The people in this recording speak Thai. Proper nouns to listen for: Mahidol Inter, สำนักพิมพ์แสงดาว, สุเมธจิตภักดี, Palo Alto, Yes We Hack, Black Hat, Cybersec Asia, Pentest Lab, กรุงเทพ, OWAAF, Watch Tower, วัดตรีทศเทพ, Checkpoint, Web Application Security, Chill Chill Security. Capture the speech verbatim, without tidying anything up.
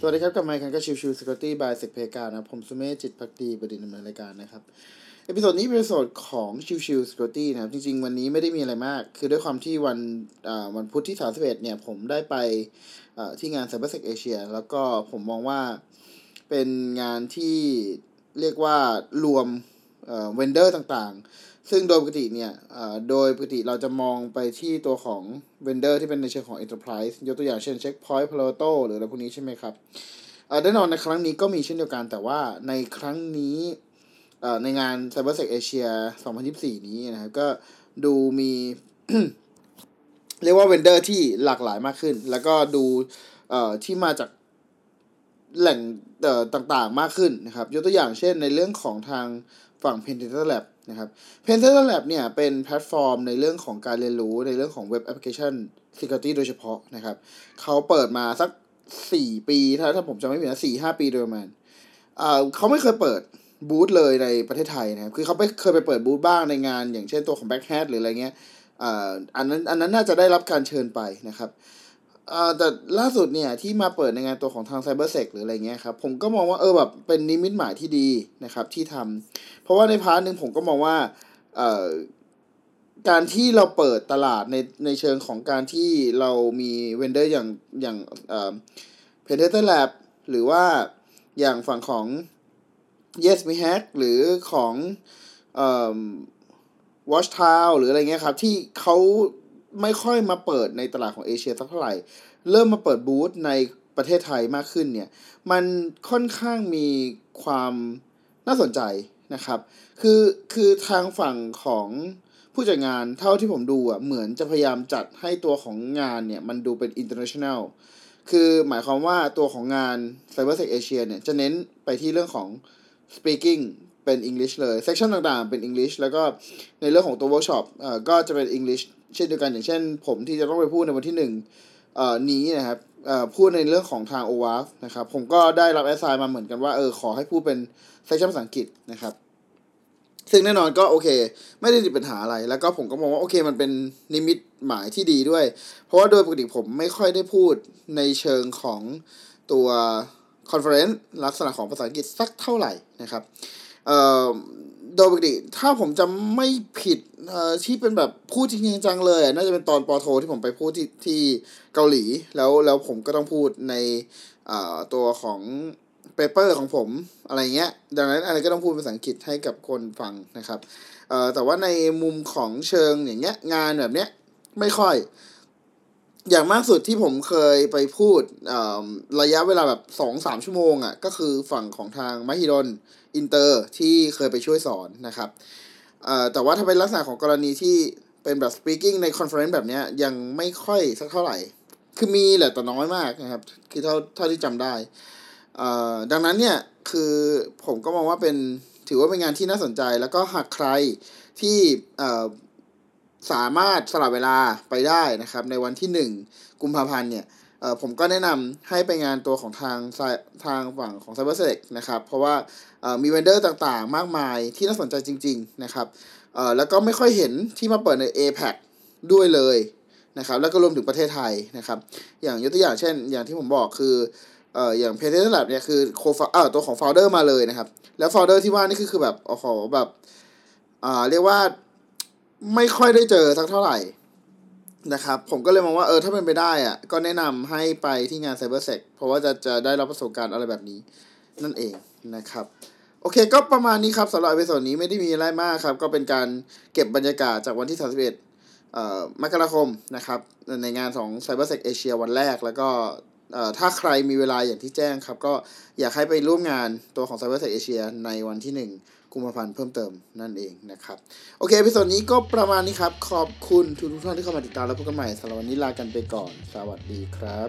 สวัสดีครับกลับมาอีกครั้งกับชิวชิว Security by Sec Playground นะครับผมสุเมธจิตภักดีประดิษฐ์ดำเนินรายการนะครับเอพิโซดนี้เป็นเอพิโซดของชิวชิว Security นะครับจริงๆวันนี้ไม่ได้มีอะไรมากคือด้วยความที่วันอ่าวันพุธที่สามสิบเอ็ดเนี่ยผมได้ไปอ่าที่งาน Cybersec Asia แล้วก็ผมมองว่าเป็นงานที่เรียกว่ารวมเอ่อ vendor ต่างๆซึ่งโดยปกติเนี่ยเอ่อโดยปกติเราจะมองไปที่ตัวของ vendor ที่เป็นในเชิงของ enterprise ยกตัวอย่างเช่น Checkpoint Palo Alto หรืออะไรพวกนี้ใช่ไหมครับเอ่อแน่นอนในครั้งนี้ก็มีเช่นเดียวกันแต่ว่าในครั้งนี้เอ่อในงาน Cybersec Asia สองพันยี่สิบสี่นี้นะครับก็ดูมี เรียกว่า vendor ที่หลากหลายมากขึ้นแล้วก็ดูเอ่อที่มาจากแหล่งเอ่อต่างๆมากขึ้นนะครับยกตัวอย่างเช่นในเรื่องของทางฝั่ง Pentest Lab นะครับ Pentest Lab เนี่ยเป็นแพลตฟอร์มในเรื่องของการเรียนรู้ในเรื่องของ Web Application Security โดยเฉพาะนะครับเขาเปิดมาสักสี่ปีถ้าถ้าผมจำไม่ผิดนะ สี่ถึงห้า ปีโดยประมาณเอ่อเขาไม่เคยเปิดบูธเลยในประเทศไทยนะครับคือเขาไม่เคยไปเปิดบูธบ้างในงานอย่างเช่นตัวของ Black Hat หรืออะไรเงี้ยเอ่ออันนั้นอันนั้นน่าจะได้รับการเชิญไปนะครับเอ่อแต่ล่าสุดเนี่ยที่มาเปิดในงานตัวของทาง Cybersec หรืออะไรเงี้ยครับผมก็มองว่าเออแบบเป็นนิมิตหมายที่ดีนะครับที่ทำเพราะว่าในพาร์ทนึงผมก็มองว่าเอ่อการที่เราเปิดตลาดในในเชิงของการที่เรามีเวนเดอร์อย่างอย่างเอ่อ Pentest Lab หรือว่าอย่างฝั่งของ Yes We Hack หรือของเอ่อ Watch Tower หรืออะไรเงี้ยครับที่เขาไม่ค่อยมาเปิดในตลาดของเอเชียสักเท่าไหร่เริ่มมาเปิดบูธในประเทศไทยมากขึ้นเนี่ยมันค่อนข้างมีความน่าสนใจนะครับคือคือทางฝั่งของผู้จัดงานเท่าที่ผมดูอ่ะเหมือนจะพยายามจัดให้ตัวของงานเนี่ยมันดูเป็น international คือหมายความว่าตัวของงาน Cybersec Asia เนี่ยจะเน้นไปที่เรื่องของ speakingเป็น English เลย section ต่างๆเป็น English แล้วก็ในเรื่องของตัว workshop เอ่อก็จะเป็น Englishเช่นเดียวกันอย่างเช่นผมที่จะต้องไปพูดในวันที่หนึ่งเอ่อนี้นะครับเอ่อพูดในเรื่องของทาง โอ ดับเบิลยู เอ เอฟ นะครับผมก็ได้รับแอสไซน์มาเหมือนกันว่าเออขอให้พูดเป็นเซสชั่นภาษาอังกฤษนะครับซึ่งแน่นอนก็โอเคไม่ได้ติดปัญหาอะไรแล้วก็ผมก็มองว่าโอเคมันเป็นนิมิตหมายที่ดีด้วยเพราะว่าโดยปกติผมไม่ค่อยได้พูดในเชิงของตัวคอนเฟอเรนซ์ลักษณะของภาษาอังกฤษสักเท่าไหร่นะครับเอ่อโดยปกติถ้าผมจำไม่ผิดเอ่อที่เป็นแบบพูดจริงจังเลยน่าจะเป็นตอนปโทที่ผมไปพูดที่ที่เกาหลีแล้วแล้วผมก็ต้องพูดในเอ่อตัวของเปเปอร์ของผมอะไรเงี้ยดังนั้นอะไรก็ต้องพูดภาษาอังกฤษให้กับคนฟังนะครับเอ่อแต่ว่าในมุมของเชิงอย่างเงี้ยงานแบบเนี้ยไม่ค่อยอย่างมากสุดที่ผมเคยไปพูดเอ่อระยะเวลาแบบ สองถึงสาม ชั่วโมงอ่ะก็คือฝั่งของทางมหิดลอินเตอร์ที่เคยไปช่วยสอนนะครับเอ่อแต่ว่าถ้าเป็นลักษณะของกรณีที่เป็นแบบ speaking ใน conference แบบเนี้ยยังไม่ค่อยสักเท่าไหร่คือมีแหละแต่น้อยมากนะครับคือเท่าเท่าที่จำได้เอ่อดังนั้นเนี่ยคือผมก็มองว่าเป็นถือว่าเป็นงานที่น่าสนใจแล้วก็หากใครที่เอ่อสามารถสลับเวลาไปได้นะครับในวันที่หนึ่งกุมภาพันธ์เนี่ยเอ่อผมก็แนะนำให้ไปงานตัวของทางทางฝั่งของ Cybersec นะครับเพราะว่าเอ่อมีเวนเดอร์ต่างๆมากมายที่น่าสนใจจริงๆนะครับเอ่อแล้วก็ไม่ค่อยเห็นที่มาเปิดใน เอแพค ด้วยเลยนะครับแล้วก็รวมถึงประเทศไทยนะครับอย่างยกตัวอย่างเช่นอย่างที่ผมบอกคือเอ่ออย่าง Pentest Lab เนี่ยคือโคเอ่อตัวของ founder มาเลยนะครับแล้ว founder ที่ว่านี่คือคือแบบโอ้โหแบบอ่าเรียกว่าไม่ค่อยได้เจอสักเท่าไหร่นะครับผมก็เลยมองว่าเออถ้าเป็นไปได้อ่ะก็แนะนำให้ไปที่งาน Cybersec เพราะว่าจะจะได้รับประสบการณ์อะไรแบบนี้นั่นเองนะครับโอเคก็ประมาณนี้ครับสำหรับเอพิโซดนี้ไม่ได้มีอะไรมากครับก็เป็นการเก็บบรรยากาศจากวันที่สามสิบเอ็ดเอ่อมกราคมนะครับในงานของ Cybersec Asia วันแรกแล้วก็เอ่อถ้าใครมีเวลาอย่างที่แจ้งครับก็อยากให้ไปร่วมงานตัวของ Cybersec Asia ในวันที่หนึ่งกุมภาพันธ์เพิ่มเติมนั่นเองนะครับโอเคเอพิโซดนี้ก็ประมาณนี้ครับขอบคุณทุกท่านที่เข้ามาติดตามแล้วพบกันใหม่สัปดาห์นี้ลากันไปก่อนสวัสดีครับ